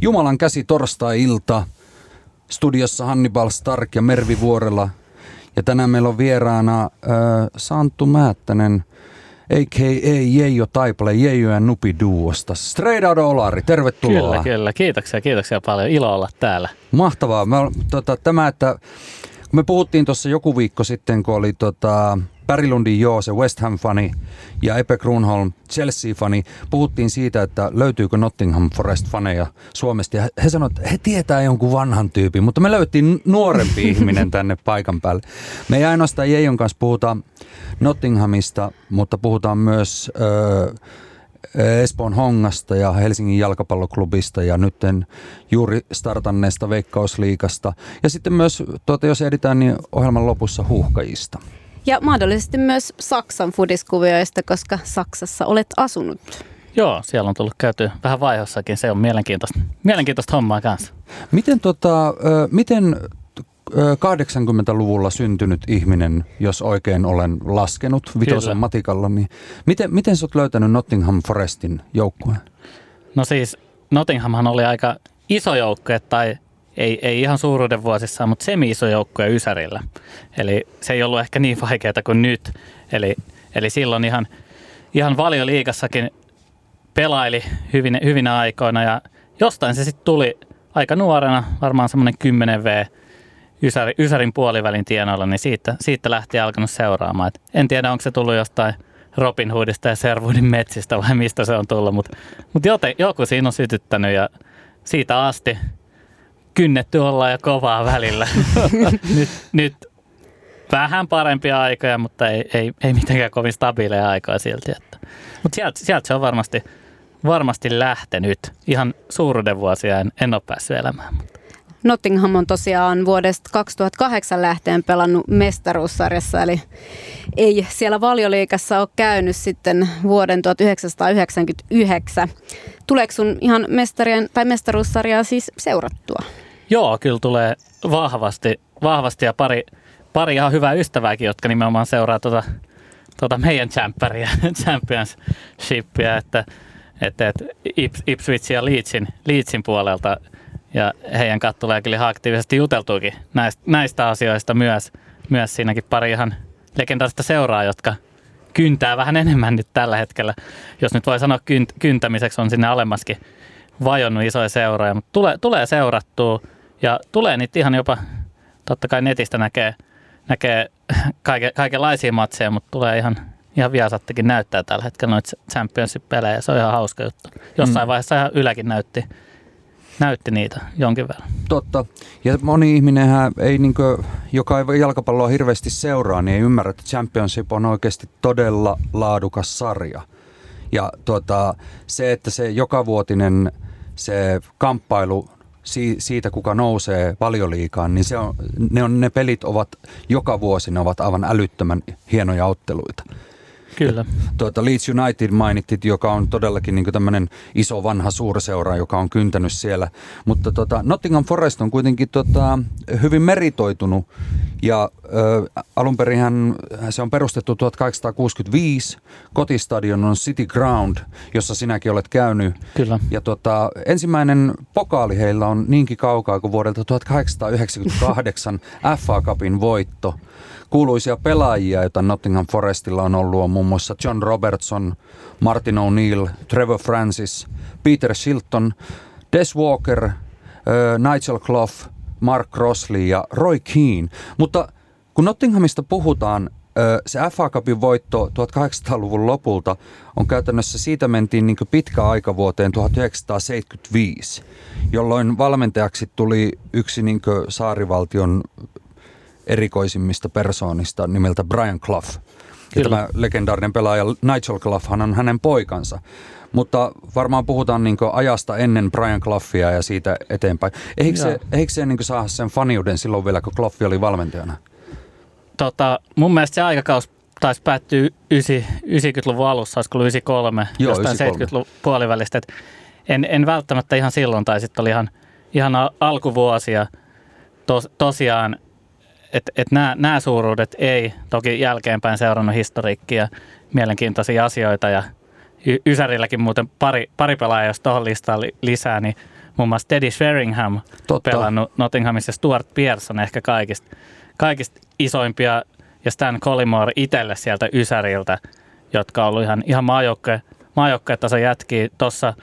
Jumalan käsi torstai-ilta. Studiossa Hannibal Stark ja Mervi Vuorela. Ja tänään meillä on vieraana Santu Määttänen, a.k.a. Jeijo Taipale, Jeijo ja Nupi Duosta. Straight Out Olaari, tervetuloa. Kyllä, kyllä. Kiitoksia paljon. Ilo olla täällä. Mahtavaa. Me puhuttiin tuossa joku viikko sitten, kun oli Pärilundin se West Ham-fani ja Epe Grunholm, Chelsea-fani. Puhuttiin siitä, että löytyykö Nottingham Forest-faneja Suomesta. Ja he sanoivat, että he tietää jonkun vanhan tyypin, mutta me löytiin nuorempi ihminen tänne paikan päälle. Me ei ainoastaan Jeijon kanssa puhuta Nottinghamista, mutta puhutaan myös Espoon Hongasta ja Helsingin jalkapalloklubista ja nyt juuri startanneesta Veikkausliigasta. Ja sitten myös, jos editään, niin ohjelman lopussa Huuhkajista. Ja mahdollisesti myös Saksan fudiskuvioista, koska Saksassa olet asunut. Joo, siellä on tullut käyty vähän vaihossakin. Se on mielenkiintoista hommaa kanssa. Miten 80-luvulla syntynyt ihminen, jos oikein olen laskenut vitosen matikalla, niin miten sä oot löytänyt Nottingham Forestin joukkueen? No siis Nottinghamhan oli aika iso joukkue, tai ei ihan suuruuden vuosissa, mutta semi-iso joukkue Ysärillä. Eli se ei ollut ehkä niin vaikeaa kuin nyt. Eli silloin ihan Valioliigassakin pelaili hyvinä aikoina, ja jostain se sitten tuli aika nuorena, varmaan semmoinen 10V, Ysärin puolivälin tienoilla, niin siitä lähti alkanut seuraamaan. Et en tiedä, onko se tullut jostain Robin Hoodista ja Sherwoodin metsistä vai mistä se on tullut, mutta joku siinä on sytyttänyt ja siitä asti kynnetty ollaan jo kovaa välillä. nyt vähän parempia aikoja, mutta ei mitenkään kovin stabiileja aikaa silti. Mutta sieltä se on varmasti lähtenyt. Ihan suuruuden vuosia en ole päässyt elämään, mutta Nottingham on tosiaan vuodesta 2008 lähtien pelannut mestaruussarjassa, eli ei siellä Valioliigassa ole käynyt sitten vuoden 1999. Tuleeko sun ihan mestaruussarjaa siis seurattua? Joo, kyllä tulee vahvasti ja pari ihan hyvää ystävääkin, jotka nimenomaan seuraa tuota meidän championshipia, että Ipswichin ja Leedsin puolelta. Ja heidän kanssa tulee kyllä aktiivisesti juteltuukin näistä asioista myös siinäkin pari ihan legendaarista seuraa, jotka kyntää vähän enemmän nyt tällä hetkellä. Jos nyt voi sanoa kyntämiseksi, on sinne alemmaskin vajonnut isoja seuroja, mutta tulee seurattua ja tulee niitä ihan jopa, totta kai netistä näkee kaikenlaisia matseja, mutta tulee ihan Viasattakin näyttää tällä hetkellä noita Champions-pelejä, se on ihan hauska juttu. Jossain vaiheessa ihan Yläkin näytti niitä jonkin verran. Totta. Ja moni ihminenhän ei joka ei jalkapalloa hirveästi seuraa, niin ei ymmärrä, että Championship on oikeasti todella laadukas sarja. Ja se, että se jokavuotinen se kamppailu siitä, kuka nousee Valioliigaan, niin ne pelit ovat joka vuosina ovat aivan älyttömän hienoja otteluita. Kyllä. Leeds United mainittiin, joka on todellakin tämmöinen iso vanha suurseura, joka on kyntänyt siellä. Mutta Nottingham Forest on kuitenkin hyvin meritoitunut ja alunperinhän se on perustettu 1865. Kotistadion on City Ground, jossa sinäkin olet käynyt. Kyllä. Ja ensimmäinen pokaali heillä on niinkin kaukaa kuin vuodelta 1898 FA Cupin voitto. Kuuluisia pelaajia, joita Nottingham Forestilla on ollut, on muun muassa John Robertson, Martin O'Neill, Trevor Francis, Peter Shilton, Des Walker, Nigel Clough, Mark Crossley ja Roy Keane. Mutta kun Nottinghamista puhutaan, se FA Cupin voitto 1800-luvun lopulta on käytännössä, siitä mentiin pitkä aika vuoteen 1975, jolloin valmentajaksi tuli yksi saarivaltion erikoisimmista persoonista nimeltä Brian Clough. Ja tämä legendaarinen pelaaja Nigel Clough on hänen poikansa. Mutta varmaan puhutaan ajasta ennen Brian Cloughia ja siitä eteenpäin. Eikö se saada sen faniuden silloin vielä, kun Clough oli valmentajana? Mun mielestä se aikakaus taisi päättyä 90-luvun alussa, olisiko ollut 93, joo, jostain 93. 70-luvun puolivälistä. En välttämättä ihan silloin, tai sitten oli ihan alkuvuosia tosiaan. Että nämä suuruudet ei toki jälkeenpäin seurannut historiikkia, mielenkiintoisia asioita ja Ysärilläkin muuten pari pelaajaa, jos tuohon listaan lisää, niin muun muassa Teddy Sheringham pelannut Nottinghamissa, Stuart Pearson ehkä kaikista isoimpia ja Stan Collymore itselle sieltä Ysäriltä, jotka on ollut ihan maajoukkuetason jätkiä. Tuossa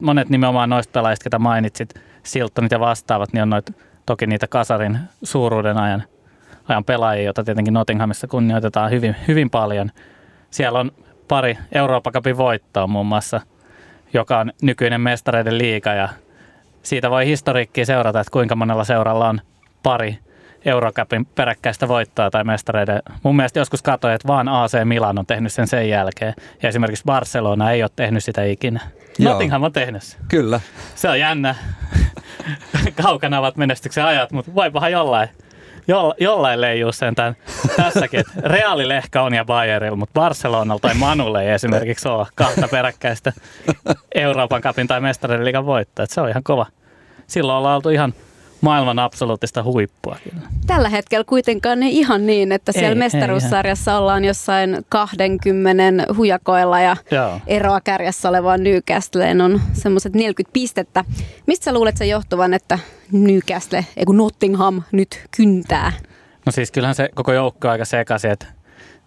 monet nimenomaan noista pelaajista, ketä mainitsit, Shiltonit ja vastaavat, niin on noita, toki niitä kasarin suuruuden ajan pelaajia, joita tietenkin Nottinghamissa kunnioitetaan hyvin paljon. Siellä on pari Euroopacupin voittoa muun muassa, joka on nykyinen mestareiden liiga, ja siitä voi historiikkiä seurata, että kuinka monella seuralla on pari Eurocupin peräkkäistä voittoa tai mestareiden. Mun mielestä joskus katsoin, että vaan AC Milan on tehnyt sen jälkeen, ja esimerkiksi Barcelona ei ole tehnyt sitä ikinä. Joo. Nottingham on tehnyt sen. Kyllä. Se on jännä. Kaukana ovat menestyksen ajat, mutta voipahan jollain leijuu sentään tässäkin. Realille ehkä on ja Bayernilla, mutta Barcelonalla tai Manulle ei esimerkiksi ole kahta peräkkäistä Euroopan cupin tai mestareiden liigan voittoa. Se on ihan kova. Silloin ollaan oltu ihan maailman absoluuttista huippua. Tällä hetkellä kuitenkaan ei ihan niin, että siellä mestaruussarjassa ollaan jossain 20 hujakoilla ja eroa kärjessä olevaan Newcastleen on semmoiset 40 pistettä. Mistä sä luulet sen johtuvan, että Newcastle, eiku Nottingham nyt kyntää? No siis kyllähän se koko joukko on aika sekaisin, että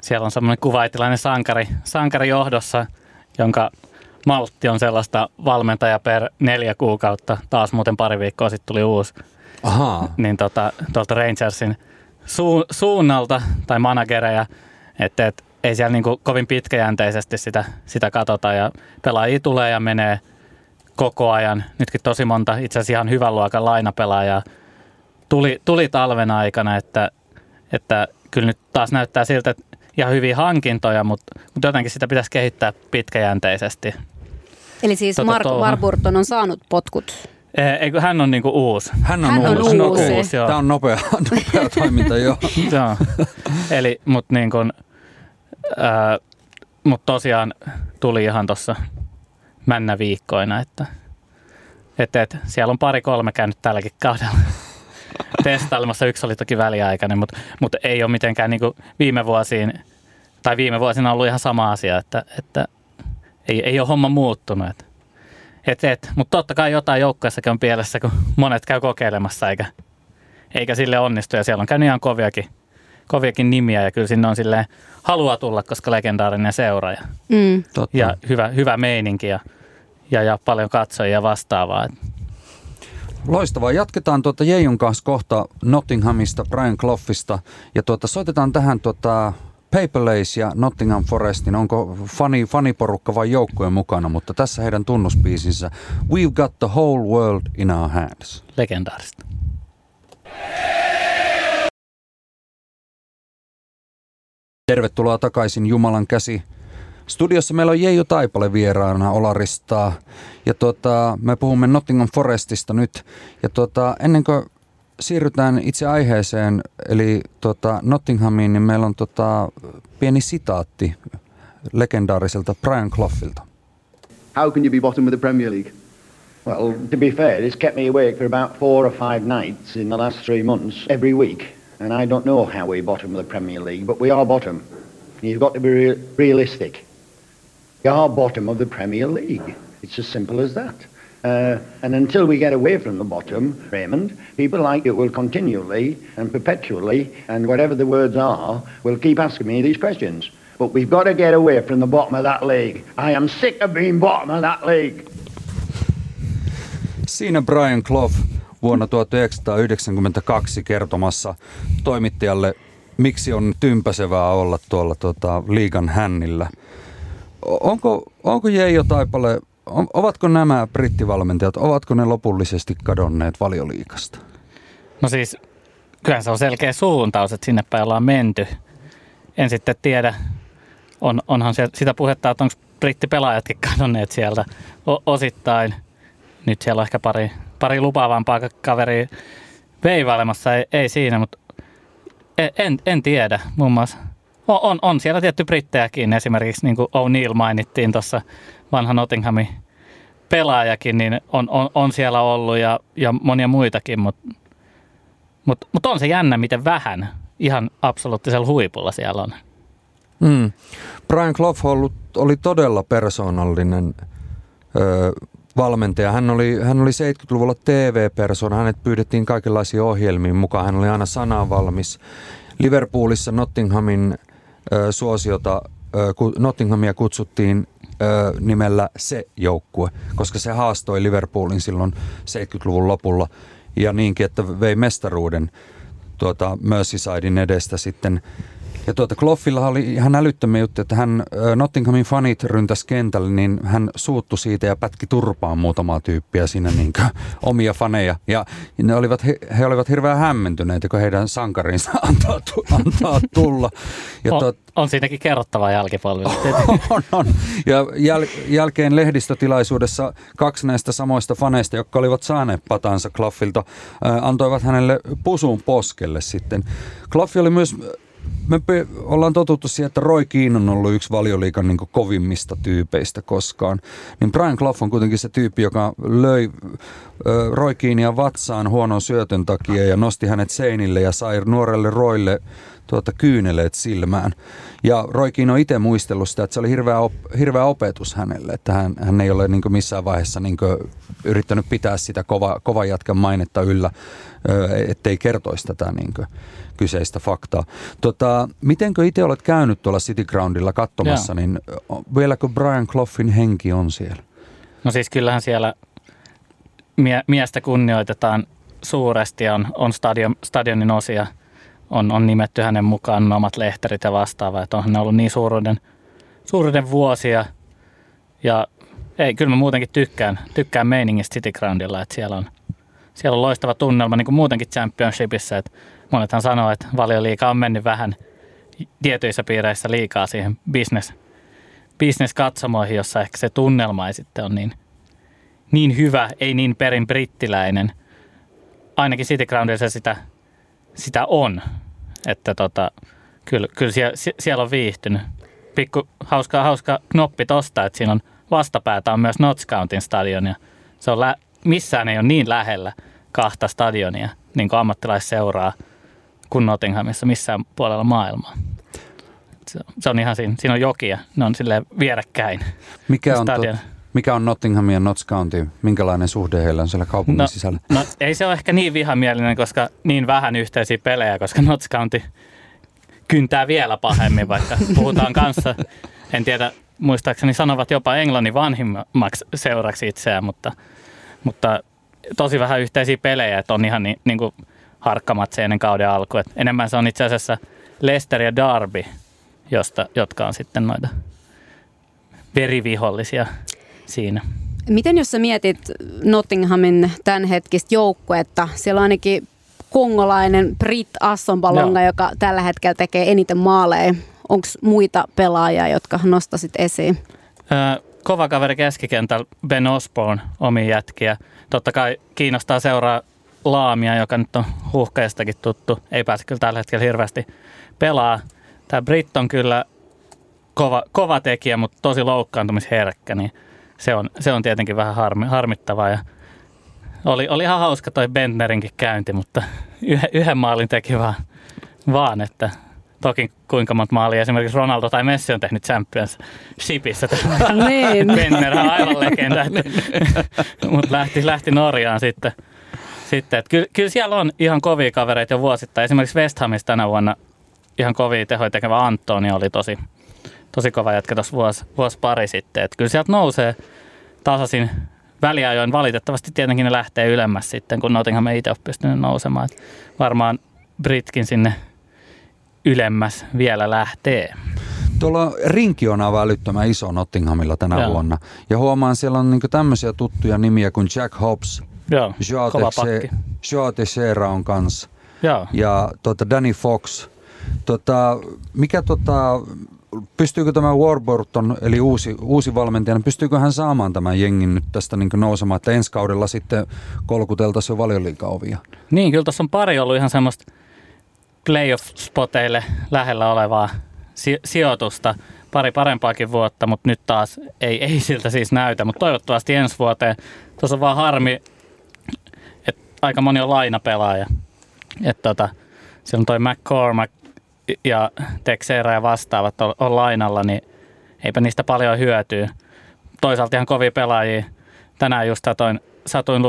siellä on semmoinen kuvaitilainen sankari johdossa, jonka maltti on sellaista valmentaja per 4 kuukautta, taas muuten pari viikkoa sitten tuli uusi. Aha. Niin tuolta Rangersin suunnalta tai managereja, että et, ei siellä niinku kovin pitkäjänteisesti sitä katsota ja pelaajia tulee ja menee koko ajan. Nytkin tosi monta itse asiassa ihan hyvän luokan lainapelaajaa tuli talven aikana, että kyllä nyt taas näyttää siltä, että ihan hyviä hankintoja, mutta jotenkin sitä pitäisi kehittää pitkäjänteisesti. Eli siis Mark Warburton on saanut potkut? Eikö hän on niinku uusi. Hän on uusi. Tämä on nopea toiminta, joo. Eli mut tosiaan tuli ihan tuossa männä viikkoina, että siellä on 2-3 käynyt tälläkin kaudella testailmassa. Yksi oli toki väliaikainen, mutta ei ole mitenkään niinku viime vuosina ollut ihan sama asia, että ei ole homma muuttunut. Mutta totta kai jotain joukkueessakin on pielessä, kun monet käy kokeilemassa eikä sille onnistu. Ja siellä on käynyt ihan koviakin nimiä ja kyllä sinne on silleen halua tulla, koska legendaarinen seura ja hyvä meininki ja paljon katsojia vastaavaa. Loistavaa. Jatketaan Jeijon kanssa kohta Nottinghamista, Brian Cloughista ja soitetaan tähän Paper Lace ja Nottingham Forestin. Onko faniporukka vai joukkueen mukana, mutta tässä heidän tunnusbiisinsä We've Got the Whole World in Our Hands. Legendaarista. Tervetuloa takaisin Jumalan käsi. Studiossa meillä on Jeijo Taipale vieraana Olarista ja me puhumme Nottingham Forestista nyt ja ennen kuin siirrytään itse aiheeseen eli Nottinghamiin, niin meillä on pieni sitaatti legendaariselta Brian Cloughilta. How can you be bottom with the Premier League? Well, to be fair, it's kept me awake for about 4 or 5 nights in the last 3 months every week and I don't know how we bottom with the Premier League, but we are bottom. You've got to be realistic. We are bottom of the Premier League. It's as simple as that. And until we get away from the bottom, Raymond, people like it will continually and perpetually, and whatever the words are, will keep asking me these questions. But we've got to get away from the bottom of that league. I am sick of being bottom of that league. Siinä Brian Clough vuonna 1992 kertomassa toimittajalle, miksi on tympäsevää olla tuolla liigan hännillä. Onko Jeijo Taipale, ovatko nämä brittivalmentajat, ovatko ne lopullisesti kadonneet Valioliigasta? No siis, kyllähän se on selkeä suuntaus, että sinne päin ollaan menty. En sitten tiedä, onhan sitä puhetta, että onko brittipelaajatkin kadonneet sieltä osittain. Nyt siellä on ehkä pari lupaavampaa kaveria veivailemassa, ei siinä, mutta en tiedä, muun muassa. On siellä tietty brittejäkin, esimerkiksi niin kuin O'Neill mainittiin tuossa, vanha Nottinghamin pelaajakin, niin on siellä ollut ja monia muitakin, mut on se jännä, miten vähän ihan absoluuttisella huipulla siellä on. Brian Clough oli todella persoonallinen valmentaja. Hän oli 70-luvulla TV-persona. Hänet pyydettiin kaikenlaisiin ohjelmiin mukaan. Hän oli aina sanaan valmis. Liverpoolissa Nottinghamia kutsuttiin nimellä se joukkue, koska se haastoi Liverpoolin silloin 70-luvun lopulla. Ja niinkin, että vei mestaruuden Merseysidein edestä sitten. Ja Cloughilla oli ihan älyttömiä juttuja, että hän Nottinghamin fanit ryntäsi kentälle, niin hän suuttui siitä ja pätki turpaan muutamaa tyyppiä siinä omia faneja. Ja he olivat hirveän hämmentyneitä, kun heidän sankarinsa antaa tulla. Ja on siinäkin kerrottavaa jälkipalvelusta. On. Ja jälkeen lehdistötilaisuudessa kaksi näistä samoista faneista, jotka olivat saaneet patansa Cloughilta, antoivat hänelle pusun poskelle sitten. Clough oli myös... Me ollaan totuttu siihen, että Roy Keane on ollut yksi Valioliigan niin kovimmista tyypeistä koskaan. Niin Brian Clough on kuitenkin se tyyppi, joka löi Roy Keanea vatsaan huonon syötön takia ja nosti hänet seinille ja sai nuorelle Roylle kyyneleet silmään. Ja Roy Keane on itse muistellut sitä, että se oli hirveä opetus hänelle, että hän ei ole missään vaiheessa yrittänyt pitää sitä kova jätkän mainetta yllä, ettei kertoisi tätä kyseistä faktaa. Mitenkö itse olet käynyt tuolla City Groundilla katsomassa, niin vieläkö Brian Cloughin henki on siellä? No siis kyllähän siellä miestä kunnioitetaan suuresti ja on stadionin osia. On nimetty hänen mukaan omat lehterit ja vastaava, että onhan ne ollut niin suuruuden vuosia. Ja ei, kyllä mä muutenkin tykkään meiningistä City Groundilla, että siellä on loistava tunnelma, niin kuin muutenkin Championshipissa. Että monethan sanoo, että Valioliiga on mennyt vähän tietyissä piireissä liikaa siihen business-katsomoihin, jossa ehkä se tunnelma ei sitten ole niin hyvä, ei niin perin brittiläinen. Ainakin City Groundilla se sitä on, että kyllä siellä on viihtynyt. Pikku hauska knoppi tosta, että siinä on vastapäätä on myös Notts Countyn stadion ja se on missään ei ole niin lähellä kahta stadionia, niin kuin ammattilaisseuraa kuin Nottinghamissa missään puolella maailmaa. Se on ihan siinä on jokia, ne on silleen vierekkäin. Mikä on Nottingham ja Notts County? Minkälainen suhde heillä on siellä kaupungin sisällä? No ei se ole ehkä niin vihamielinen, koska niin vähän yhteisiä pelejä, koska Notts County kyntää vielä pahemmin, vaikka puhutaan kanssa. En tiedä, muistaakseni sanovat jopa Englannin vanhimmaksi seuraksi itseään, mutta tosi vähän yhteisiä pelejä, että on ihan niin kuin harkkamatse ennen kauden alku. Et enemmän se on itse asiassa Leicester ja Derby, jotka on sitten noita verivihollisia siinä. Miten jos sä mietit Nottinghamin tämänhetkistä joukkuetta? Siellä on ainakin kongolainen Brit Aston Balonga, joka tällä hetkellä tekee eniten maaleja. Onko muita pelaajia, jotka nostasit esiin? Kova kaveri keskikentällä Ben Osborne, omiin jätkiä. Totta kai kiinnostaa seuraa Laamia, joka nyt on Huuhkajastakin tuttu. Ei pääse kyllä tällä hetkellä hirveästi pelaa. Tämä Brit on kyllä kova tekijä, mutta tosi loukkaantumisherkkä, niin se on tietenkin vähän harmittavaa ja oli ihan hauska toi Bentnerinkin käynti, mutta yhden maalin teki vaan että toki kuinka monta maalia esimerkiksi Ronaldo tai Messi on tehnyt Championshipissä. Bentner on aivan legenda, mutta lähti Norjaan sitten. Kyllä siellä on ihan kovia kavereita jo vuosittain. Esimerkiksi West Hamissa tänä vuonna ihan kovia tehoja tekevä Antonio oli tosi kova jatka tuossa vuosi pari sitten. Et kyllä sieltä nousee tasaisin väliajoin. Valitettavasti tietenkin ne lähtee ylemmäs sitten, kun Nottingham ei itse ole pystynyt nousemaan. Et varmaan Britkin sinne ylemmäs vielä lähtee. Tuolla rinki on aivan älyttömän iso Nottinghamilla tänä vuonna. Ja huomaan, siellä on tämmöisiä tuttuja nimiä kuin Jack Hobbs. Joo, kova pakki. Joao Teixeira on kanssa. Joo. Ja Danny Fox. Pystyykö tämä Warburton, eli uusi valmentaja, pystyykö hän saamaan tämän jengin nyt tästä nousemaan, että ensi kaudella sitten kolkuteltaisiin jo Valioliiga-ovia? Niin, kyllä tuossa on pari ollut ihan semmoista playoff-spoteille lähellä olevaa sijoitusta, pari parempaakin vuotta, mutta nyt taas ei siltä siis näytä, mutta toivottavasti ensi vuoteen. Tuossa on vaan harmi, että aika moni on lainapelaaja, että siellä on toi McCormack ja Teixeira ja vastaavat on lainalla, niin eipä niistä paljon hyötyä. Toisaalta ihan kovia pelaajia. tänään just satoin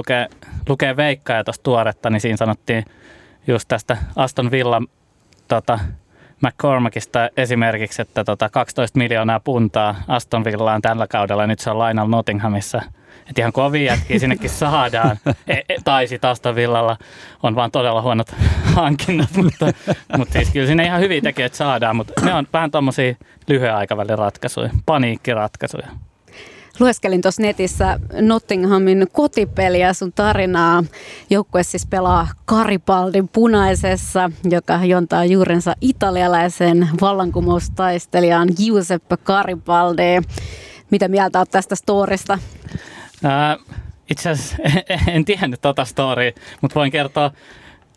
lukea Veikkaa tuosta tuoretta, niin siinä sanottiin just tästä Aston Villa McCormackista esimerkiksi, että 12 miljoonaa puntaa Aston Villaan tällä kaudella, nyt se on lainalla Nottinghamissa. Että ihan kovia jätkiä sinnekin saadaan. Tai sitten Aston Villalla on vaan todella huonot hankinnat, mutta siis kyllä sinne ihan hyviä tekijöitä saadaan, mutta ne on vähän tommosia lyhyen aikavälin ratkaisuja, paniikkiratkaisuja. Lueskelin tuossa netissä Nottinghamin kotipeliä, sun tarinaa. Joukkue siis pelaa Garibaldin punaisessa, joka jontaa juurensa italialaisen vallankumoustaistelijan Giuseppe Garibaldiin. Mitä mieltä olet tästä storista? Itse asiassa en tiennyt tota storia, mutta voin kertoa,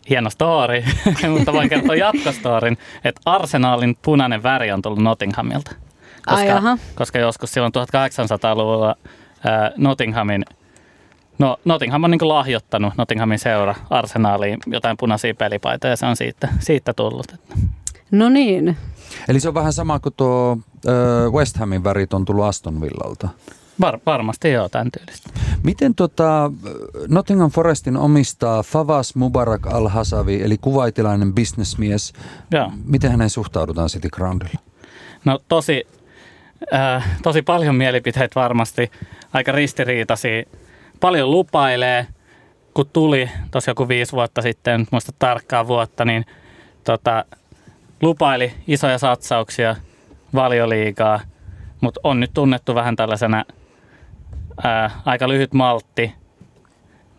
hieno story, mutta voin kertoa jatkostorin, että Arsenalin punainen väri on tullut Nottinghamilta. Koska joskus silloin 1800-luvulla Nottinghamin, no Nottingham on niin kuin lahjoittanut, Nottinghamin seura Arsenaaliin jotain punaisia pelipaitoja ja se on siitä tullut. No niin. Eli se on vähän sama kuin tuo West Hamin värit on tullut Aston Villalta. Varmasti joo, tämän tyylistä. Miten Nottingham Forestin omistaa Fawaz Mubarak Al-Hasawi, eli kuvaitilainen bisnesmies, miten häneen suhtaudutaan City Groundilla? No tosi paljon mielipiteet varmasti, aika ristiriitaisia. Paljon lupailee, kun tuli tuossa joku 5 vuotta sitten, muista tarkkaa vuotta, niin lupaili isoja satsauksia, Valioliigaa, mutta on nyt tunnettu vähän tällaisena aika lyhyt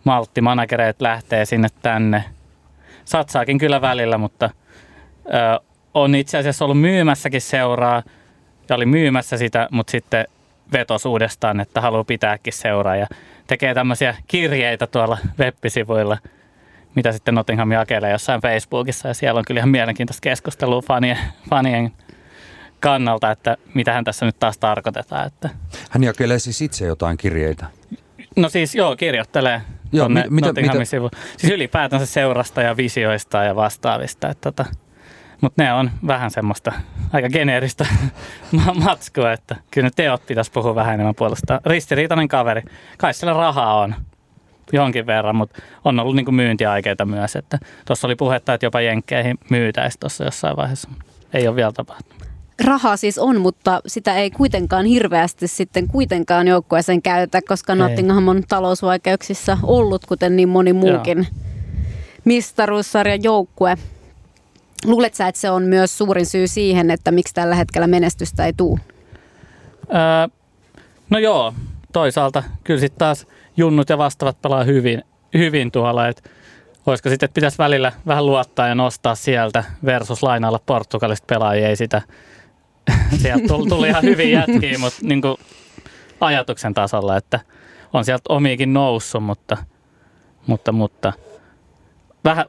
maltti, managereet lähtee sinne tänne. Satsaakin kyllä välillä, mutta on itse asiassa ollut myymässäkin seuraa ja oli myymässä sitä, mutta sitten vetosi uudestaan, että haluaa pitääkin seuraa ja tekee tämmöisiä kirjeitä tuolla web-sivuilla, mitä sitten Nottingham jakelee jossain Facebookissa ja siellä on kyllä ihan mielenkiintoista keskustelua fanien kannalta, että mitähän tässä nyt taas tarkoitetaan. Että hän jakelee siis itse jotain kirjeitä? No siis joo, kirjoittelee tuonne Nottinghamin sivuun. Siis ylipäätänsä seurasta ja visioista ja vastaavista, että mutta ne on vähän semmoista aika geneeristä matskua, että kyllä ne teot pitäisi puhua vähän enemmän puolestaan. Ristiriitainen kaveri. Kai siellä rahaa on jonkin verran, mutta on ollut niinku myyntiaikeita myös. Tuossa oli puhetta, että jopa jenkkeihin myytäisi tuossa jossain vaiheessa. Ei ole vielä tapahtunut. Rahaa siis on, mutta sitä ei kuitenkaan hirveästi sitten joukkueeseen käytetä, koska Nottingham on talousvaikeuksissa ollut, kuten niin moni muukin mestaruussarjan joukkue. Luuletko sä, että se on myös suurin syy siihen, että miksi tällä hetkellä menestystä ei tule? No joo, toisaalta kyllä sitten taas junnut ja vastaavat pelaa hyvin tuolla. Et olisiko sitten, että pitäisi välillä vähän luottaa ja nostaa sieltä versus lainailla Portugalista pelaajia. Ei sitä, sieltä tuli ihan hyvin jätkiä, mutta niinku ajatuksen tasolla, että on sieltä omiikin noussut, mutta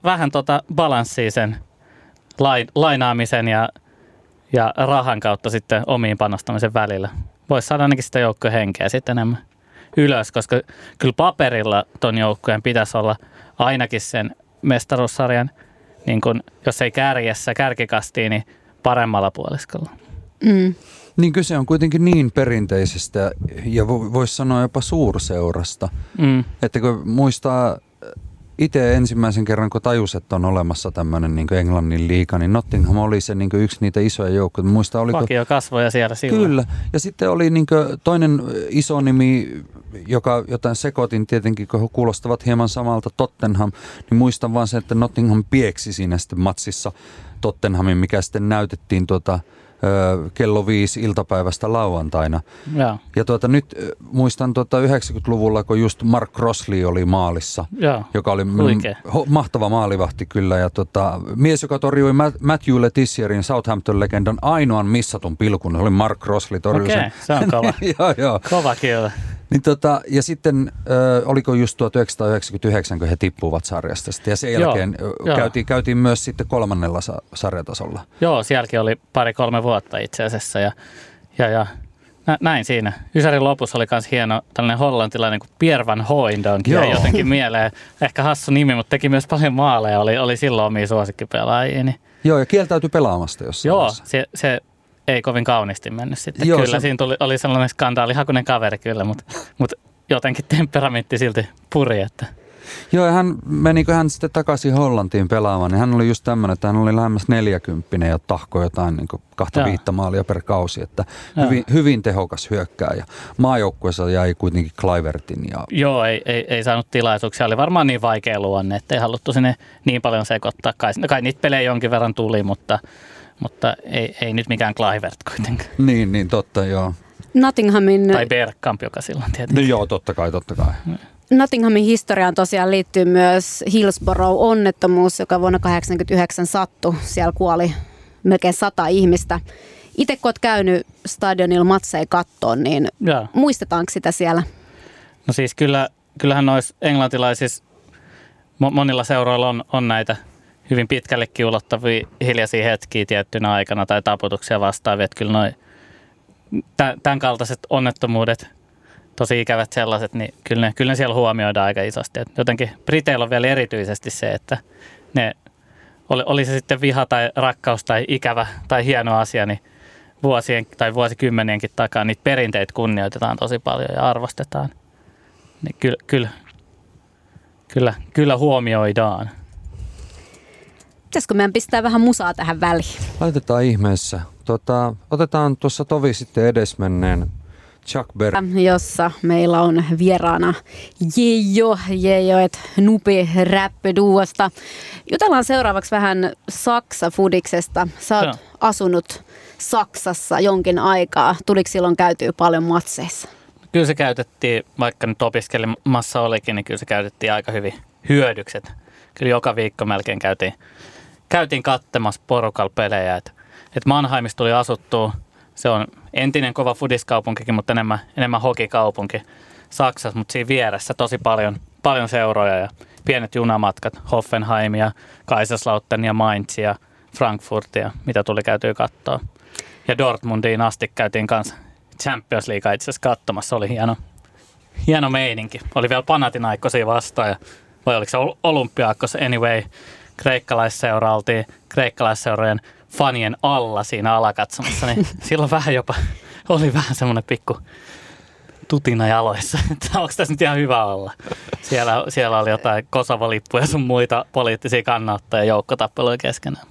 vähän balanssia sen lainaamisen ja rahan kautta sitten omiin panostamisen välillä. Voisi saada ainakin sitä joukkuehenkeä sitten enemmän ylös, koska kyllä paperilla ton joukkueen pitäisi olla ainakin sen mestaruussarjan, niin kun, jos ei kärkikastiin, niin paremmalla puoliskolla. Mm. Niin kyse on kuitenkin niin perinteisestä ja voisi sanoa jopa suurseurasta, että kun muistaa itse ensimmäisen kerran, kun tajus, että on olemassa tämmöinen niin Englannin liiga, niin Nottingham oli se niin yksi niitä isoja joukkoja. Vakio kasvoja siellä silloin. Kyllä. Ja sitten oli niin toinen iso nimi, jotain sekoitin tietenkin, kun kuulostavat hieman samalta, Tottenham. Niin muistan vaan se, että Nottingham pieksi siinä sitten matsissa Tottenhamin, mikä sitten näytettiin kello 5 iltapäivästä lauantaina. Ja nyt muistan 90-luvulla, kun just Mark Crossley oli maalissa, joka oli mahtava maalivahti kyllä. Ja mies, joka torjui Matthew Letizierin Southampton-legendan ainoan missatun pilkun, oli Mark Crossley torjui sen. Se on kova. Kova kyllä. Niin ja sitten oliko just 1999, kun he tippuivat sarjasta sitten, ja sen jälkeen käytiin myös sitten kolmannella sarjatasolla. Joo, sielläkin oli 2-3 vuotta itse asiassa ja näin siinä. Ysärin lopussa oli myös hieno tällainen hollantilainen kuin Pierre van Hooijdonk, jäi jotenkin mieleen. Ehkä hassu nimi, mutta teki myös paljon maaleja, oli silloin omia suosikkipelaajia. Niin. Joo, ja kieltäytyi pelaamasta jossain. Joo, se ei kovin kauniisti mennyt sitten. Joo, kyllä siinä oli sellainen skandaalihakuinen kaveri kyllä, mutta jotenkin temperamentti silti puri, että... Joo, ja hän menikö hän sitten takaisin Hollantiin pelaamaan, niin hän oli just tämmöinen, että hän oli lähemmäs 40 ja tahkoi jotain niin 2-5 maalia per kausi, että hyvin tehokas hyökkääjä. Maajoukkuessa jäi kuitenkin Kluivertin. Ja... Joo, ei saanut tilaisuuksia, oli varmaan niin vaikea luonne, ettei haluttu sinne niin paljon sekoittaa. Kai niitä pelejä jonkin verran tuli, mutta ei nyt mikään Kluivert kuitenkaan. Niin, totta, joo. Nottinghamin... Tai Bergkamp, joka silloin tietenkin. No, joo, totta kai. Nottinghamin historiaan tosiaan liittyy myös Hillsborough-onnettomuus, joka vuonna 1989 sattui. Siellä kuoli melkein 100 ihmistä. Itse kun olet käynyt stadionilla matseja kattoon, niin muistetaanko sitä siellä? No siis kyllähän noissa englantilaisissa monilla seuroilla on näitä hyvin pitkällekin ulottavia hiljaisia hetkiä tiettynä aikana tai taputuksia vastaavia. Että kyllä noi tämän kaltaiset onnettomuudet, tosi ikävät sellaiset, niin kyllä ne siellä huomioidaan aika isosti. Et jotenkin Briteillä on vielä erityisesti se, että ne, oli se sitten viha tai rakkaus tai ikävä tai hieno asia, niin vuosien tai vuosikymmenienkin takaa niitä perinteitä kunnioitetaan tosi paljon ja arvostetaan. Niin kyllä huomioidaan. Pitäisikö meidän pistää vähän musaa tähän väliin? Laitetaan ihmeessä. Otetaan tuossa tovi sitten edesmenneen jossa meillä on vieraana Jeijo Nupi Duosta Duosta. Jutellaan seuraavaksi vähän Saksa-fudiksesta. Sä oot asunut Saksassa jonkin aikaa. Tuliko silloin käytyä paljon matseissa? Kyllä se käytettiin, vaikka nyt opiskelemassa olikin, niin kyllä se käytettiin aika hyvin hyödykset. Kyllä joka viikko melkein käytiin kattemassa porukalla pelejä. Et Mannheimissa tuli asuttua. Se on entinen kova fudiskaupunkikin, mutta enemmän hokikaupunki Saksassa, mutta siinä vieressä tosi paljon seuroja ja pienet junamatkat, Hoffenheimia, Kaiserslautternia, Mainzia, Frankfurtia, mitä tuli käytyä katsoa. Ja Dortmundiin asti käytiin kanssa Champions Leaguea itse asiassa katsomassa, oli hieno meininki. Oli vielä Panathinaikosia vastaan ja vai oliko se Olympiakos, anyway, kreikkalaisseura oltiin kreikkalaisseurojen fanien alla siinä alakatsomassa, niin silloin vähän jopa oli vähän semmoinen pikku tutina jaloissa, että onko tässä nyt ihan hyvä olla. Siellä oli jotain Kosovo-lippuja sun muita poliittisia kannattajia joukkotappeluja keskenään.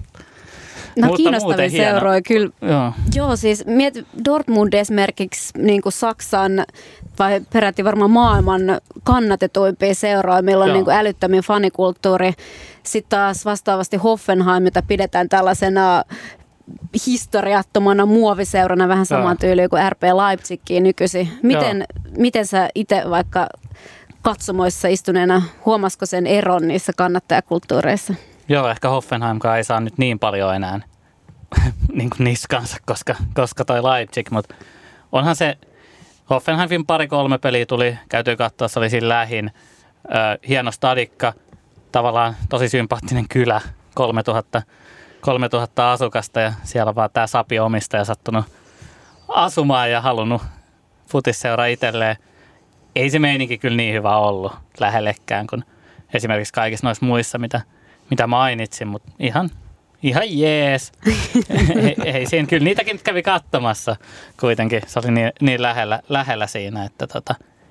No mutta kiinnostavia seuroja kyllä. Joo, siis mieti Dortmund esimerkiksi niin kuin Saksan vai peräti varmaan maailman kannatetuimpia seuroja, meillä on niin kuin älyttömin fanikulttuuri. Sitten taas vastaavasti Hoffenheim, jota pidetään tällaisena historiattomana muoviseurana vähän samaan tyyliin kuin RB Leipzigiin nykyisin. Miten sä itse vaikka katsomoissa istuneena, huomasiko sen eron niissä kannattajakulttuureissa? Joo, ehkä Hoffenheimkaan ei saa nyt niin paljon enää niin kuin niskansa, koska toi Leipzig, mutta onhan se Hoffenheimin 2-3 peliä tuli, käytyy katsoa, se oli siinä lähin, hieno stadikka, tavallaan tosi sympaattinen kylä, 3000 asukasta ja siellä on vaan tää sapiomistaja sattunut asumaan ja halunnut futisseuraa itselleen. Ei se meininki kyllä niin hyvä ollut lähellekään kuin esimerkiksi kaikissa noissa muissa, mitä mainitsin, mutta ihan jees. ei siinä, kyllä niitäkin kävi katsomassa kuitenkin. Se oli niin lähellä siinä, että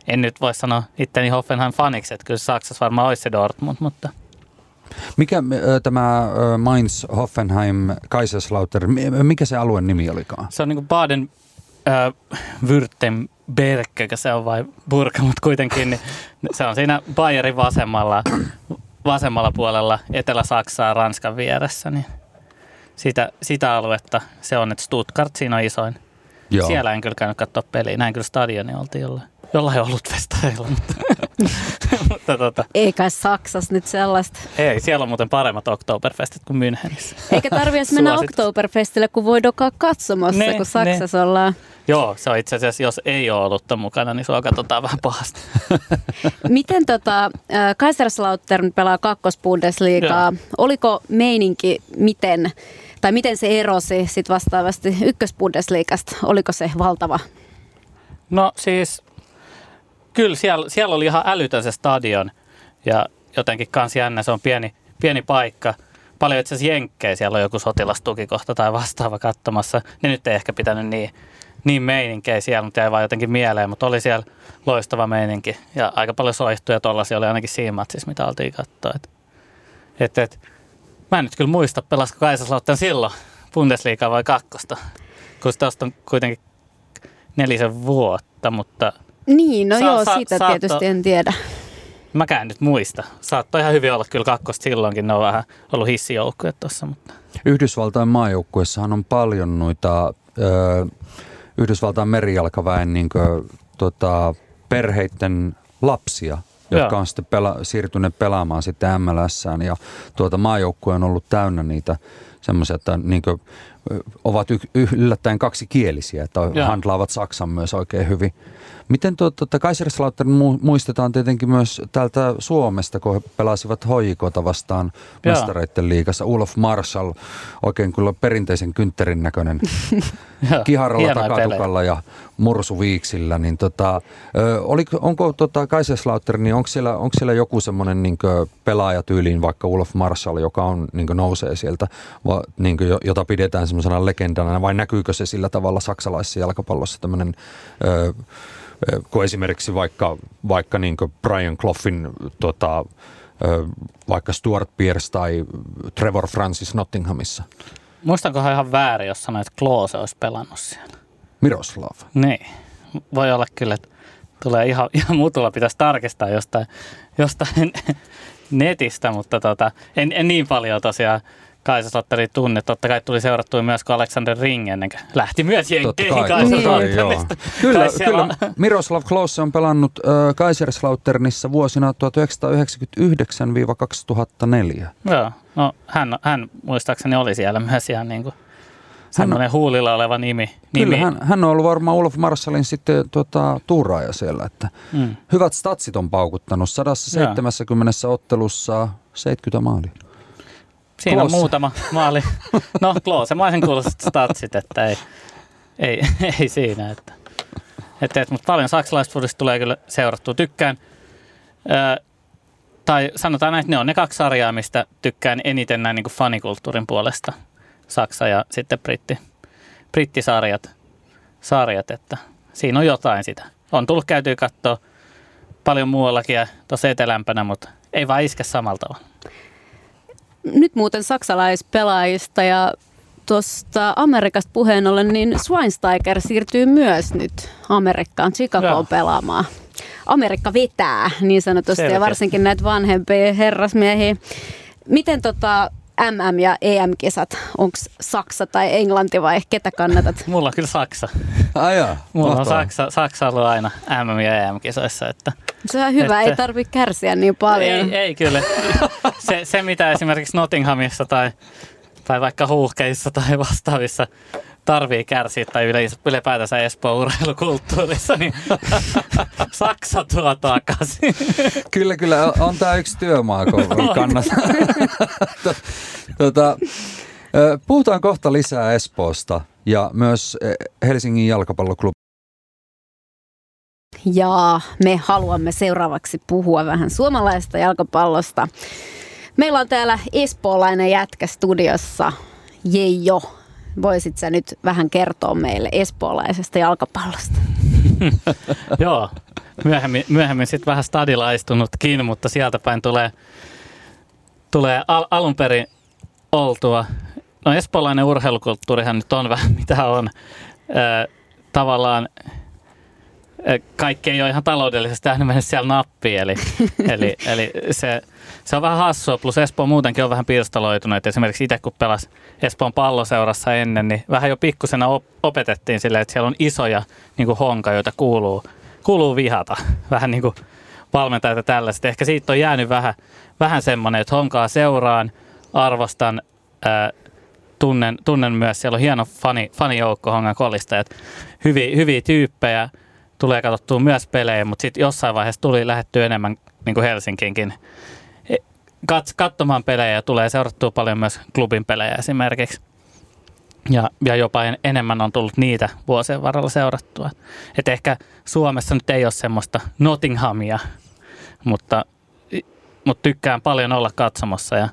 en nyt voi sanoa itteni Hoffenheim faniksi, että kyllä Saksassa varmaan olisi se Dortmund, mutta... Mikä tämä Mainz, Hoffenheim, Kaiserslautern, mikä se alueen nimi olikaan? Se on niin kuin Baden-Württemberg, se on vai Burka, mutta kuitenkin niin se on siinä Bayerin vasemmalla puolella Etelä-Saksaa Ranskan vieressä, niin sitä aluetta se on, että Stuttgart siinä on isoin. Joo. Siellä en kyllä käynyt katsoa peliä, näin kyllä stadioni oltiin jollain olutfestareilla, mutta Eikä Saksassa nyt sellaista. Ei, siellä on muuten paremmat Oktoberfestit kuin Münchenissä. Eikä tarvitse mennä Oktoberfestille, kun voi dokaa katsomassa, kun Saksassa ollaan. Joo, se on itse asiassa, jos ei ole olutta mukana, niin sua katsotaan vähän pahasti. Miten Kaiserslautern pelaa kakkosbundesliigaa? Oliko meininki miten, tai miten se erosi sit vastaavasti ykkösbundesliigasta? Oliko se valtava? No siis, kyllä siellä oli ihan älytön se stadion ja jotenkin kans jännä, se on pieni paikka. Paljon itse asiassa jenkkejä, siellä on joku sotilastukikohta tai vastaava katsomassa. Ne nyt ei ehkä pitänyt niin niin meininkejä siellä, mutta jäi vaan jotenkin mieleen, mutta oli siellä loistava meininki ja aika paljon soihtuja tollaisia oli ainakin siinä matsissa, mitä oltiin katsoa. Mä en nyt kyllä muista, pelasko Kaiserslautern silloin Bundesliigaa vai kakkosta, kun tuosta on kuitenkin 4 vuotta, mutta... Niin, no siitä tietysti en tiedä. Mäkään nyt muista. Saattoi ihan hyvin olla kyllä kakkosta silloinkin, ne on vähän ollut hissijoukkuja tuossa. Mutta. Yhdysvaltain maajoukkuessahan on paljon noita Yhdysvaltain merijalkaväen niin kuin, perheiden lapsia, jotka on sitten siirtyneet pelaamaan sitten MLS:ään ja maajoukkue on ollut täynnä niitä semmoisia, että niin kuin, ovat yllättäen kaksikielisiä, että handlaavat saksan myös oikein hyvin. Miten Kaiserslautern muistetaan tietenkin myös täältä Suomesta, kun he pelasivat HJK:ta vastaan mestareiden liigassa. Ulf Marshall, oikein kyllä perinteisen kyntterin näköinen, kiharalla takatukalla ja mursuviiksillä. Niin onko Kaiserslautern, niin onko siellä joku semmoinen niin pelaajatyyliin, vaikka Ulf Marshall, joka on, niin nousee sieltä, niin jota pidetään semmoisena legendana, vai näkyykö se sillä tavalla saksalaisessa jalkapallossa tämmöinen... Kun esimerkiksi vaikka niin kuin Brian Cloughin, vaikka Stuart Pearce tai Trevor Francis Nottinghamissa. Muistankohan ihan väärin, jos sanoit, että Klose olisi pelannut siellä. Miroslav. Niin. Voi olla kyllä, että tulee ihan mutulla, pitäisi tarkistaa jostain netistä, mutta en niin paljon tosiaan. Kaiserslautterin tunne. Totta kai tuli seurattua myös Alexander Ring ennen kuin lähti myös jenkkeihin Kaiserslauternista. Kyllä, Miroslav Klose on pelannut Kaiserslauternissa vuosina 1999-2004. Joo, no hän muistaakseni oli siellä myös ihan niin kuin semmoinen huulilla oleva nimi. Kyllä, hän on ollut varmaan Ulf Marshallin sitten tuuraaja siellä. Että hyvät statsit on paukuttanut 170 ottelussa 70 maalia. Siinä on muutama maali. No, Klosemaisen kuuloiset statsit, että ei siinä. Mutta paljon saksalaisfudista tulee kyllä seurattua. Tykkään, tai sanotaan näin, että ne on ne kaksi sarjaa, mistä tykkään eniten näin niin kuin fanikulttuurin puolesta. Saksa ja sitten brittisarjat. Että siinä on jotain sitä. On tullut käytyä katsoa paljon muuallakin ja tuossa etelämpänä, mutta ei vaan iske samalla tavalla. Nyt muuten saksalaispelaajista ja tuosta Amerikasta puheen ollen, niin Schweinsteiger siirtyy myös nyt Amerikkaan, Chicagoon pelaamaan. Amerikka vetää niin sanotusti ja varsinkin näitä vanhempia herrasmiehiä. Miten MM- ja EM-kisat, onko Saksa tai Englanti vai ketä kannatat? Mulla on kyllä Saksa. Mulla on Saksa ollut aina MM- ja EM-kisoissa. Että, se on hyvä, ei tarvitse kärsiä niin paljon. Ei kyllä. Se mitä esimerkiksi Nottinghamissa tai vaikka Huuhkajissa tai vastaavissa tarvii kärsiä tai ylipäätänsä Espoon urheilukulttuurissa, niin Saksa tuo takaisin. Kyllä, on tämä yksi työmaa, kun kannattaa. Puhutaan kohta lisää Espoosta ja myös Helsingin jalkapalloklubi. Ja me haluamme seuraavaksi puhua vähän suomalaisesta jalkapallosta. Meillä on täällä espoolainen jätkä studiossa, Jeijo. Voisit sä nyt vähän kertoa meille espoolaisesta jalkapallosta? Joo, myöhemmin sitten vähän stadilaistunutkin, mutta sieltä päin tulee alun perin oltua. No, espoolainen urheilukulttuurihan nyt on vähän mitä on. Tavallaan kaikki ei ole ihan taloudellisesti aina mennyt siellä nappiin, eli se on vähän hassua, plus Espoo muutenkin on vähän pirstaloitunut, että esimerkiksi itse kun pelasi Espoon palloseurassa ennen, niin vähän jo pikkusena opetettiin silleen, että siellä on isoja niin kuin Honka, joita kuuluu vihata, vähän niin kuin valmentajat ja tällaiset. Ehkä siitä on jäänyt vähän semmoinen, että Honkaa seuraan, arvostan, tunnen myös, siellä on hieno fanijoukko Hongan kolistajat, hyviä tyyppejä. Tulee katsottua myös pelejä, mutta sitten jossain vaiheessa tuli lähdettyä enemmän niin kuin Helsinkiinkin katsomaan pelejä ja tulee seurattua paljon myös klubin pelejä esimerkiksi. Ja jopa enemmän on tullut niitä vuosien varrella seurattua. Et ehkä Suomessa nyt ei ole semmoista Nottinghamia, mutta tykkään paljon olla katsomassa ja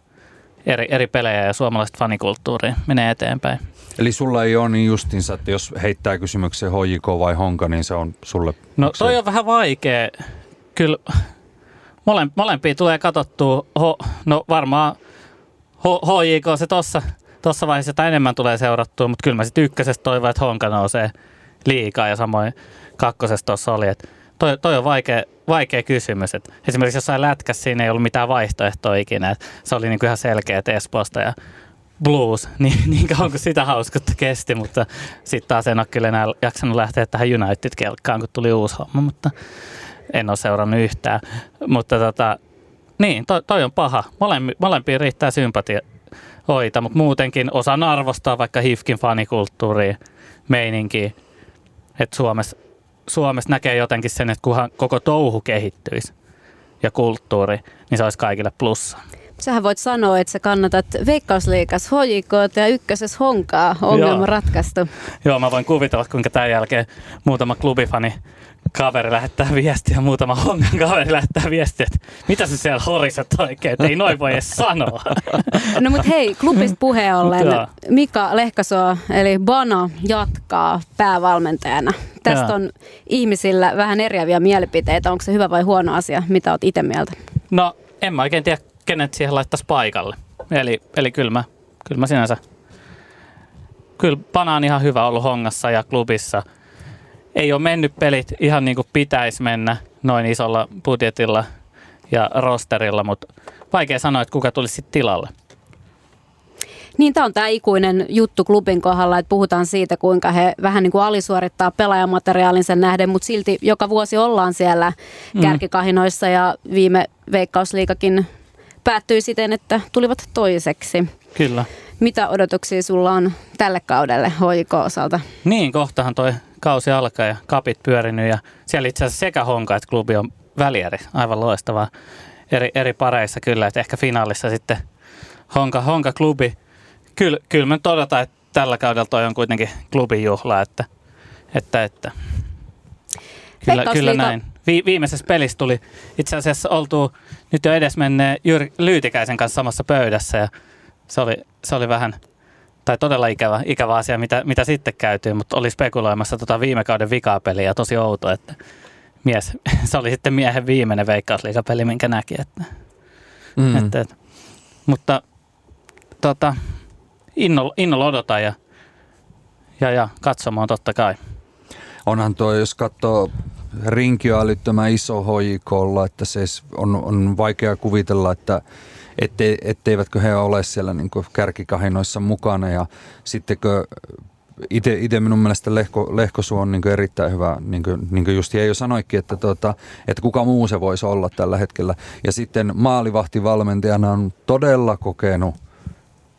eri pelejä ja suomalaista fanikulttuuria menee eteenpäin. Eli sulla ei ole niin justiinsa, että jos heittää kysymyksen HJK vai Honka, niin se on sulle... No toi on vähän vaikea. Kyllä molempia tulee katsottua. No varmaan HJK se tossa vaiheessa tai enemmän tulee seurattua, mutta kyllä mä sitten ykkösestä toivon, että Honka nousee liikaa ja samoin kakkosessa tuossa oli. Et toi on vaikea kysymys. Et esimerkiksi jossain lätkässä siinä ei ollut mitään vaihtoehtoa ikinä. Et se oli niinku ihan selkeä, että Espoosta ja Blues, niin kauan kuin sitä hauskutta kesti, mutta sitten taas en ole kyllä enää jaksanut lähteä tähän United-kelkkaan, kun tuli uusi homma, mutta en ole seurannut yhtään. Mutta niin, toi on paha. Molempiin riittää sympatioita, mutta muutenkin osaan arvostaa vaikka HIFKin fanikulttuuria, meininkiä, että Suomessa näkee jotenkin sen, että kunhan koko touhu kehittyisi ja kulttuuri, niin se olisi kaikille plussa. Sähän voit sanoa, että sä kannatat Veikkausliigassa HJK:ta ja ykkösessä Honkaa. Ongelma ratkaistu. Joo, mä voin kuvitella, kuinka tämän jälkeen muutama klubifani kaveri lähettää viestiä ja muutama Honkan kaveri lähettää viestiä, että mitä sä siellä horisat oikein, ei noin voi edes sanoa. No mut hei, klubista puheen ollen. Mika Lehkosuo, eli Bana, jatkaa päävalmentajana. Tästä on ihmisillä vähän eriäviä mielipiteitä. Onko se hyvä vai huono asia? Mitä oot itse mieltä? No, en mä oikein tiedä, kenet siihen laittaisi paikalle. Eli kyllä mä sinänsä... Kyllä Pana on ihan hyvä ollut Hongassa ja klubissa. Ei ole mennyt pelit ihan niin kuin pitäisi mennä noin isolla budjetilla ja rosterilla, mutta vaikea sanoa, että kuka tulisi sitten tilalle. Niin, tämä on tämä ikuinen juttu klubin kohdalla, että puhutaan siitä, kuinka he vähän niin kuin alisuorittaa pelaajamateriaalinsa nähden, mutta silti joka vuosi ollaan siellä kärkikahinoissa ja viime Veikkausliigakin päättyi siten, että tulivat toiseksi. Kyllä. Mitä odotuksia sulla on tälle kaudelle HJK-osalta? Niin, kohtahan toi kausi alkaa ja kapit pyörinyt ja siellä itse asiassa sekä Honka että klubi on välieri. Aivan loistavaa eri pareissa kyllä, että ehkä finaalissa sitten Honka-klubi. Kyllä me nyt odotan, että tällä kaudella toi on kuitenkin klubin juhla, että. Kyllä näin. Viimeisessä pelissä tuli itse asiassa oltu nyt jo edesmenneen Lyytikäisen kanssa samassa pöydässä ja se oli vähän tai todella ikävä asia, mitä sitten käytiin, mutta oli spekuloimassa viime kauden vikapeliä ja tosi outo, että se oli sitten miehen viimeinen Veikkausliigapeli, minkä näki. Mutta innolla odotan ja katsomaan totta kai. Onhan tuo, jos katsoo rinkiä älyttömän iso HJK:lla, että se on vaikea kuvitella, että etteivätkö he ole siellä niin kuin kärkikahinoissa mukana. Ja sittenkö itse minun mielestä Lehkosuo on niin kuin erittäin hyvä, niin kuin just Jeijo sanoikin, että kuka muu se voisi olla tällä hetkellä. Ja sitten maalivahtivalmentajana on todella kokenut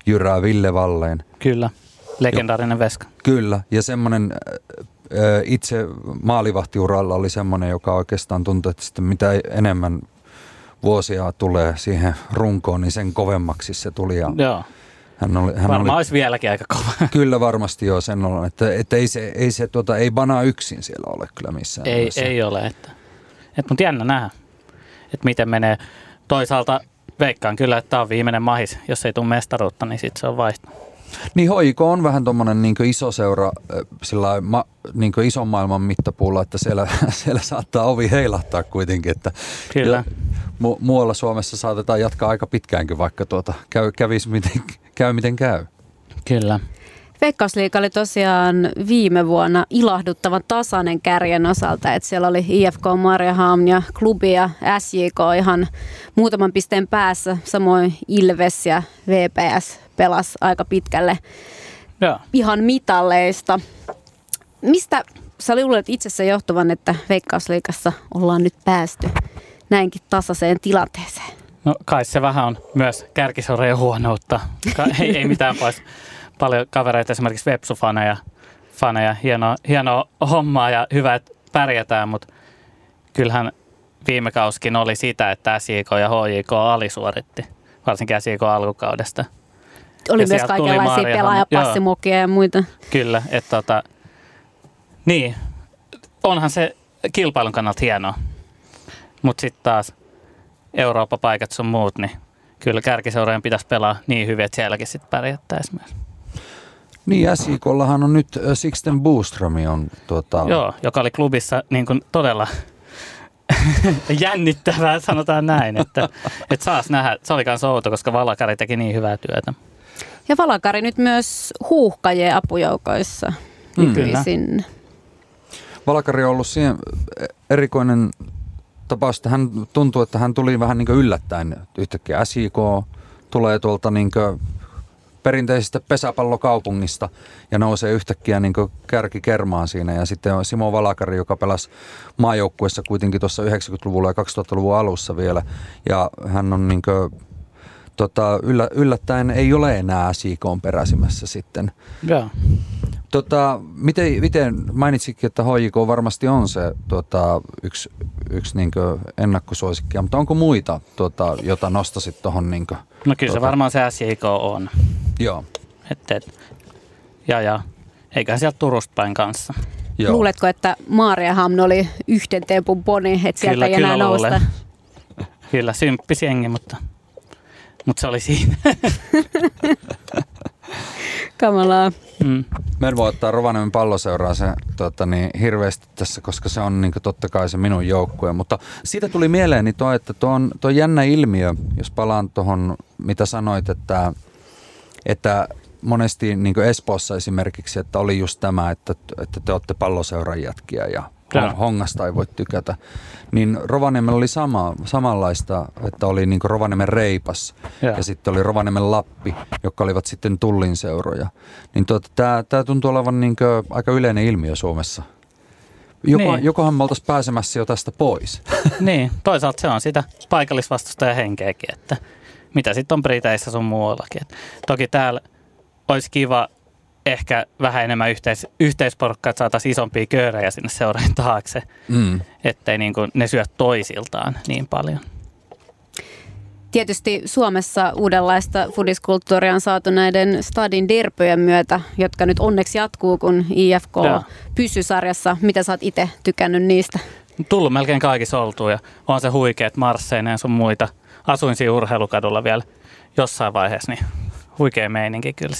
Jyrää Ville Valleen. Kyllä, legendaarinen veska. Kyllä, ja semmoinen... Itse maalivahtiuralla oli semmoinen, joka oikeastaan tuntui, että sitten mitä enemmän vuosia tulee siihen runkoon, niin sen kovemmaksi se tuli. Joo. Varmaan olisi vieläkin aika kova. Kyllä varmasti joo, sen on. Että ei Bana yksin siellä ole kyllä missään. Ei ole. Mutta jännä nähdä, että miten menee. Toisaalta veikkaan kyllä, että tämä on viimeinen mahis. Jos ei tule mestaruutta, niin sitten se on vaihtunut. Niin HJK on vähän tuommoinen niin iso seura sillä niin ison maailman mittapuulla, että siellä saattaa ovi heilahtaa kuitenkin. Että kyllä. Muualla Suomessa saatetaan jatkaa aika pitkäänkin, vaikka käy miten käy. Kyllä. Veikkausliiga oli tosiaan viime vuonna ilahduttavan tasainen kärjen osalta, että siellä oli IFK, Mariehamn ja Klubi ja SJK ihan muutaman pisteen päässä, samoin Ilves ja VPS pelasi aika pitkälle ihan mitalleista. Mistä sä luulet itsessä johtuvan, että Veikkausliigassa ollaan nyt päästy näinkin tasaiseen tilanteeseen? No kai se vähän on myös kärkisoreen huonoutta, ei mitään pois. Paljon kavereita, esimerkiksi Vepsu-faneja, hienoa hommaa ja hyvä, että pärjätään, mutta kyllähän viime kauskin oli sitä, että SJK ja HJK alisuoritti, varsinkin SJK alkukaudesta. Oli ja myös kaikenlaisia pelaajapassimukia ja muita. Kyllä, että niin, onhan se kilpailun kannalta hienoa, mutta sitten taas Eurooppa-paikat sun muut, niin kyllä kärkiseurojen pitäisi pelaa niin hyvin, että sielläkin sitten pärjättäisiin myös. Niin, SJK:llahan on nyt Sixten Boströmi on Joo, joka oli klubissa niin kuin todella jännittävää, sanotaan näin, että saas nähdä. Se oli kans outo, koska Valakari teki niin hyvää työtä. Ja Valakari nyt myös Huuhkajien apujoukoissa nykyisin. Valakari on ollut siihen erikoinen tapaus, että hän tuntuu, että hän tuli vähän niin kuin yllättäen yhtäkkiä. SJK tulee tuolta niin kuin perinteisestä pesäpallokaupungista ja nousee yhtäkkiä niin kuin kärkikermaan siinä. Ja sitten on Simo Valakari, joka pelasi maajoukkuessa kuitenkin tuossa 90-luvulla ja 2000-luvun alussa vielä. Ja hän on niin kuin, yllättäen ei ole enää SJK:n peräsimässä sitten. Joo. Miten mainitsitkin, että HJK varmasti on se yksi niin kuin ennakkosuosikkia, mutta onko muita, jota nostasit tuohon? Niin no kyllä se varmaan se SJK on. Joo. Eiköhän sieltä Turusta päin kanssa. Joo. Luuletko, että Maariahamn oli yhden tempun boni, että sieltä ei enää nousta? Kyllä, symppis jengi, mutta se oli siinä. Kamalaa. Mä en voi ottaa Rovaniemen Palloseuraa se hirveästi tässä, koska se on niin kuin, totta kai se minun joukkue. Mutta siitä tuli mieleen, niin että tuo on jännä ilmiö, jos palaan tuohon, mitä sanoit, että monesti niin kuin Espoossa esimerkiksi, että oli just tämä, että te olette Palloseuran jätkiä ja Hongasta ei voi tykätä. Niin Rovaniemellä oli samanlaista, että oli niin kuin Rovaniemen Reipas ja sitten oli Rovaniemen Lappi, jotka olivat sitten Tullin seuroja. Niin tämä tuntuu olevan niin kuin aika yleinen ilmiö Suomessa. Jokohan me oltaisiin pääsemässä jo tästä pois. Niin, toisaalta se on sitä paikallisvastustajan henkeäkin, että mitä sitten on Briteissä sun muuallakin. Toki täällä olisi kiva ehkä vähän enemmän yhteisporukkaa, että saataisiin isompia köörejä sinne seuraan taakse, ettei niin kuin ne syö toisiltaan niin paljon. Tietysti Suomessa uudenlaista fudiskulttuuria on saatu näiden stadin derpöjen myötä, jotka nyt onneksi jatkuu, kun IFK pysyy sarjassa. Mitä sä oot itse tykännyt niistä? Tullut melkein kaikissa oltua ja on se huikeat marsseina ja sun muita. Asuin siinä urheilukadulla vielä jossain vaiheessa, niin huikea meininki kyllä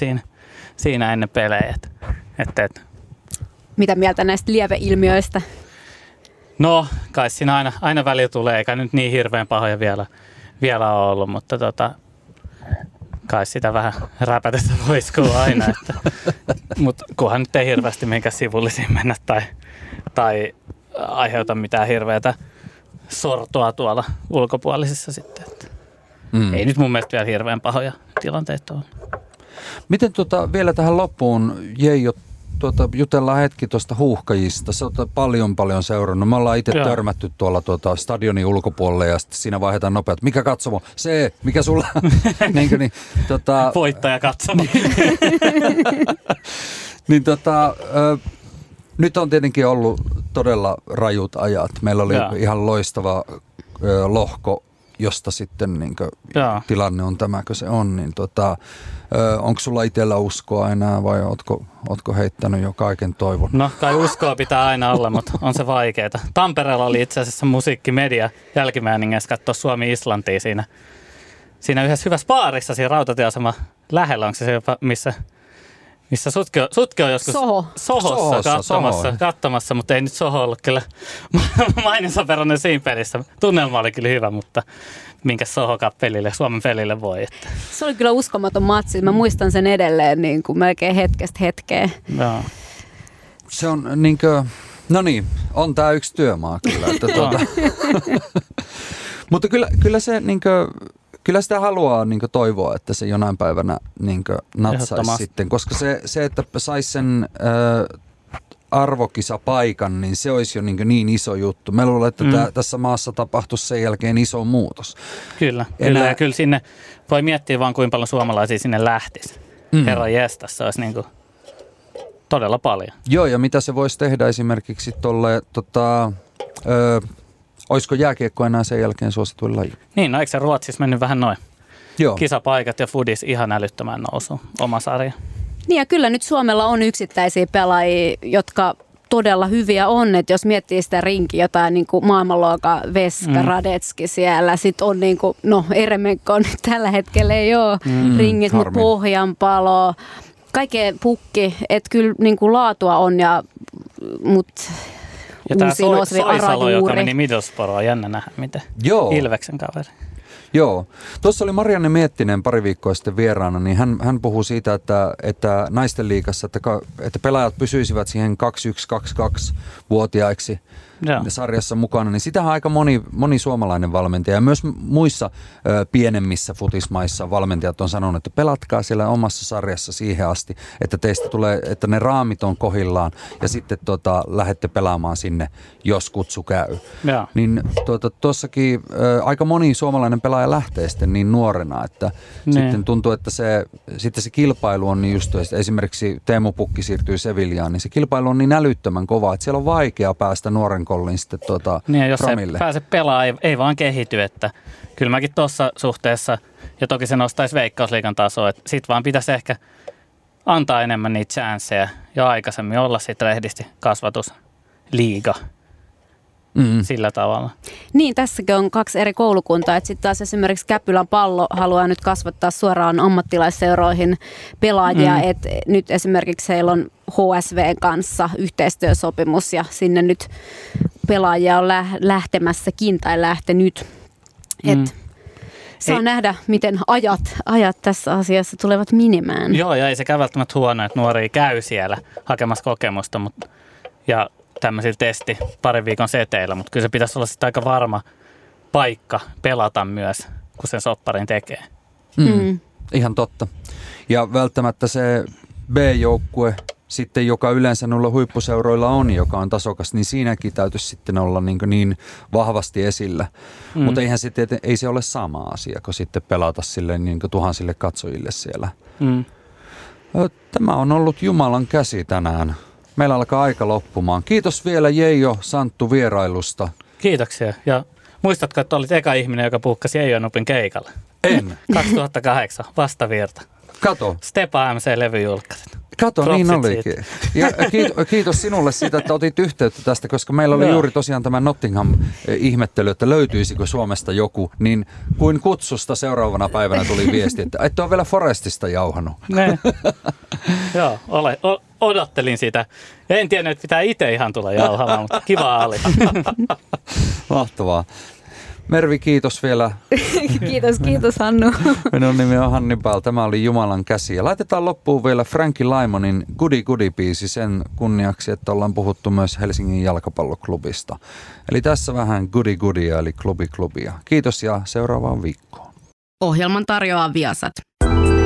siinä ennen pelejä. Mitä mieltä näistä lieveilmiöistä? No, kai siinä aina välillä tulee, eikä nyt niin hirveän pahoja vielä ole ollut, mutta kai sitä vähän räpätestä roiskuu aina. Mutta kunhan nyt ei hirveästi mihinkään sivullisiin mennä tai aiheuta mitään hirveätä sortoa tuolla ulkopuolisissa sitten. Ei nyt mun mielestä vielä hirveän pahoja tilanteita ole. Miten vielä tähän loppuun, Jeijo, jutellaan hetki tuosta Huuhkajista. Sä oot paljon seurannut. Me ollaan itse törmätty tuolla stadionin ulkopuolelle ja sitten siinä vaihdetaan nopeasti. Mikä katsomo? Se, mikä sulla? Niin, voittaja katsomo. Niin, nyt on tietenkin ollut todella rajut ajat. Meillä oli ihan loistava lohko, josta sitten niin kuin, tilanne on tämä, kun se on. Niin, onko sulla itsellä uskoa enää vai ootko heittänyt jo kaiken toivon? No kai uskoa pitää aina olla, mutta on se vaikeaa. Tampereella oli itse asiassa musiikkimedia jälkimääningeessä katsoa Suomi-Islantia siinä yhdessä hyvässä baarissa siinä rautatieaseman lähellä. Onko se jopa missä sutki on joskus Sohossa katsomassa, mutta ei nyt Soho ollut kyllä maininsa verran siinä pelissä. Tunnelma oli kyllä hyvä, mutta minkä Sohokaan pelille, Suomen pelille voi. Että. Se oli kyllä uskomaton matsi. Mä muistan sen edelleen niin kuin melkein hetkestä hetkeen. No. Se on niin kuin, no niin, on tää yksi työmaa kyllä. Että mutta kyllä se niin kuin, kyllä sitä haluaa niin kuin toivoa, että se jonain päivänä niin kuin natsaisi sitten, koska se että saisi sen arvokisapaikan, niin se olisi jo niin iso juttu. Mä luulen, että tässä maassa tapahtuisi sen jälkeen iso muutos. Kyllä sinne voi miettiä vaan, kuinka paljon suomalaisia sinne lähtisi. Herran jestas, se olisi niin kuin todella paljon. Joo, ja mitä se voisi tehdä esimerkiksi tuolle... olisiko jääkiekko enää sen jälkeen suosituin laji? Niin, no eikö se Ruotsissa mennyt vähän noin? Joo. Kisapaikat ja fudis ihan älyttömän nousu, oma sarja. Niin ja kyllä nyt Suomella on yksittäisiä pelaajia, jotka todella hyviä on, että jos miettii sitä rinkiä, jotain niin kuin maailmanluokan Veska, Radetski siellä, sitten on niin kuin, no Eremenko on nyt tällä hetkellä ei ole ringit, mutta Pohjanpalo, kaikkea pukki, että kyllä niin kuin laatua on, ja, mutta uusiin osviin Soisalo, joka meni Middlesbrough, jännä nähdä, miten Ilveksen kaveri. Joo. Tuossa oli Marianne Miettinen pari viikkoa sitten vieraana, niin hän puhui siitä, että naisten liigassa, että pelaajat pysyisivät siihen 21-22-vuotiaiksi sarjassa mukana, niin sitähän aika moni suomalainen valmentaja ja myös muissa pienemmissä futismaissa valmentajat on sanonut, että pelatkaa siellä omassa sarjassa siihen asti, että teistä tulee, että ne raamit on kohillaan ja sitten lähdette pelaamaan sinne, jos kutsu käy. Ja. Niin tuossakin aika moni suomalainen pelaaja lähtee sitten niin nuorena, että sitten tuntuu, että se kilpailu on niin just, esimerkiksi Teemu Pukki siirtyy Seviljaan, niin se kilpailu on niin älyttömän kova, että siellä on vaikea päästä nuoren kolliin sitten niin, jos promille. Jos pääse pelaamaan, ei vaan kehity, että kyllä mäkin tuossa suhteessa, ja toki se nostaisi Veikkausliigan tasoa, että sit vaan pitäisi ehkä antaa enemmän niitä chanceja ja aikaisemmin olla sitten rehdisti kasvatusliiga. Sillä tavalla. Niin, tässäkin on kaksi eri koulukuntaa, että sitten taas esimerkiksi Käpylän Pallo haluaa nyt kasvattaa suoraan ammattilaisseuroihin pelaajia, että nyt esimerkiksi heillä on HSV:n kanssa yhteistyösopimus ja sinne nyt pelaajia on lähtemässäkin tai lähtenyt. Saa nähdä, miten ajat tässä asiassa tulevat menemään. Joo, ja ei sekään välttämättä huono, että nuori käy siellä hakemassa kokemusta, mutta ja tämmöisillä parin viikon seteillä, mutta kyllä se pitäisi olla sitten aika varma paikka pelata myös, kun sen sopparin tekee. Ihan totta. Ja välttämättä se B-joukkue sitten, joka yleensä noilla huippuseuroilla on, joka on tasokas, niin siinäkin täytyisi sitten olla niin vahvasti esillä. Mutta eihän sitten, ei se ole sama asia, kun sitten pelata sille niin kuin tuhansille katsojille siellä. Tämä on ollut Jumalan käsi tänään. Meillä alkaa aika loppumaan. Kiitos vielä Jeijo, Santtu vierailusta. Kiitoksia. Ja muistatko, että olit eka ihminen, joka puukkasi Jeijo Nupin keikalle? En. 2008, vastavirta. Kato. Stepa MC-levy julkaiset. Kato, propsit niin olikin. Ja kiitos sinulle siitä, että otit yhteyttä tästä, koska meillä oli juuri tosiaan tämä Nottingham-ihmettely, että löytyisikö Suomesta joku, niin kuin kutsusta seuraavana päivänä tuli viesti, että et ole vielä Forestista jauhanut. Joo, odottelin sitä. En tiedä, että pitää itse ihan tulla jauhamaan, mutta kivaa oli. Mahtavaa. Mervi, kiitos vielä. Kiitos Hannu. Minun nimi on Hannibal, tämä oli Jumalan käsi. Ja laitetaan loppuun vielä Frankie Laimonin Goody Goody-biisi sen kunniaksi, että ollaan puhuttu myös Helsingin jalkapalloklubista. Eli tässä vähän Goody Goodia eli klubiklubia. Kiitos ja seuraavaan viikkoon. Ohjelman tarjoaa Viasat.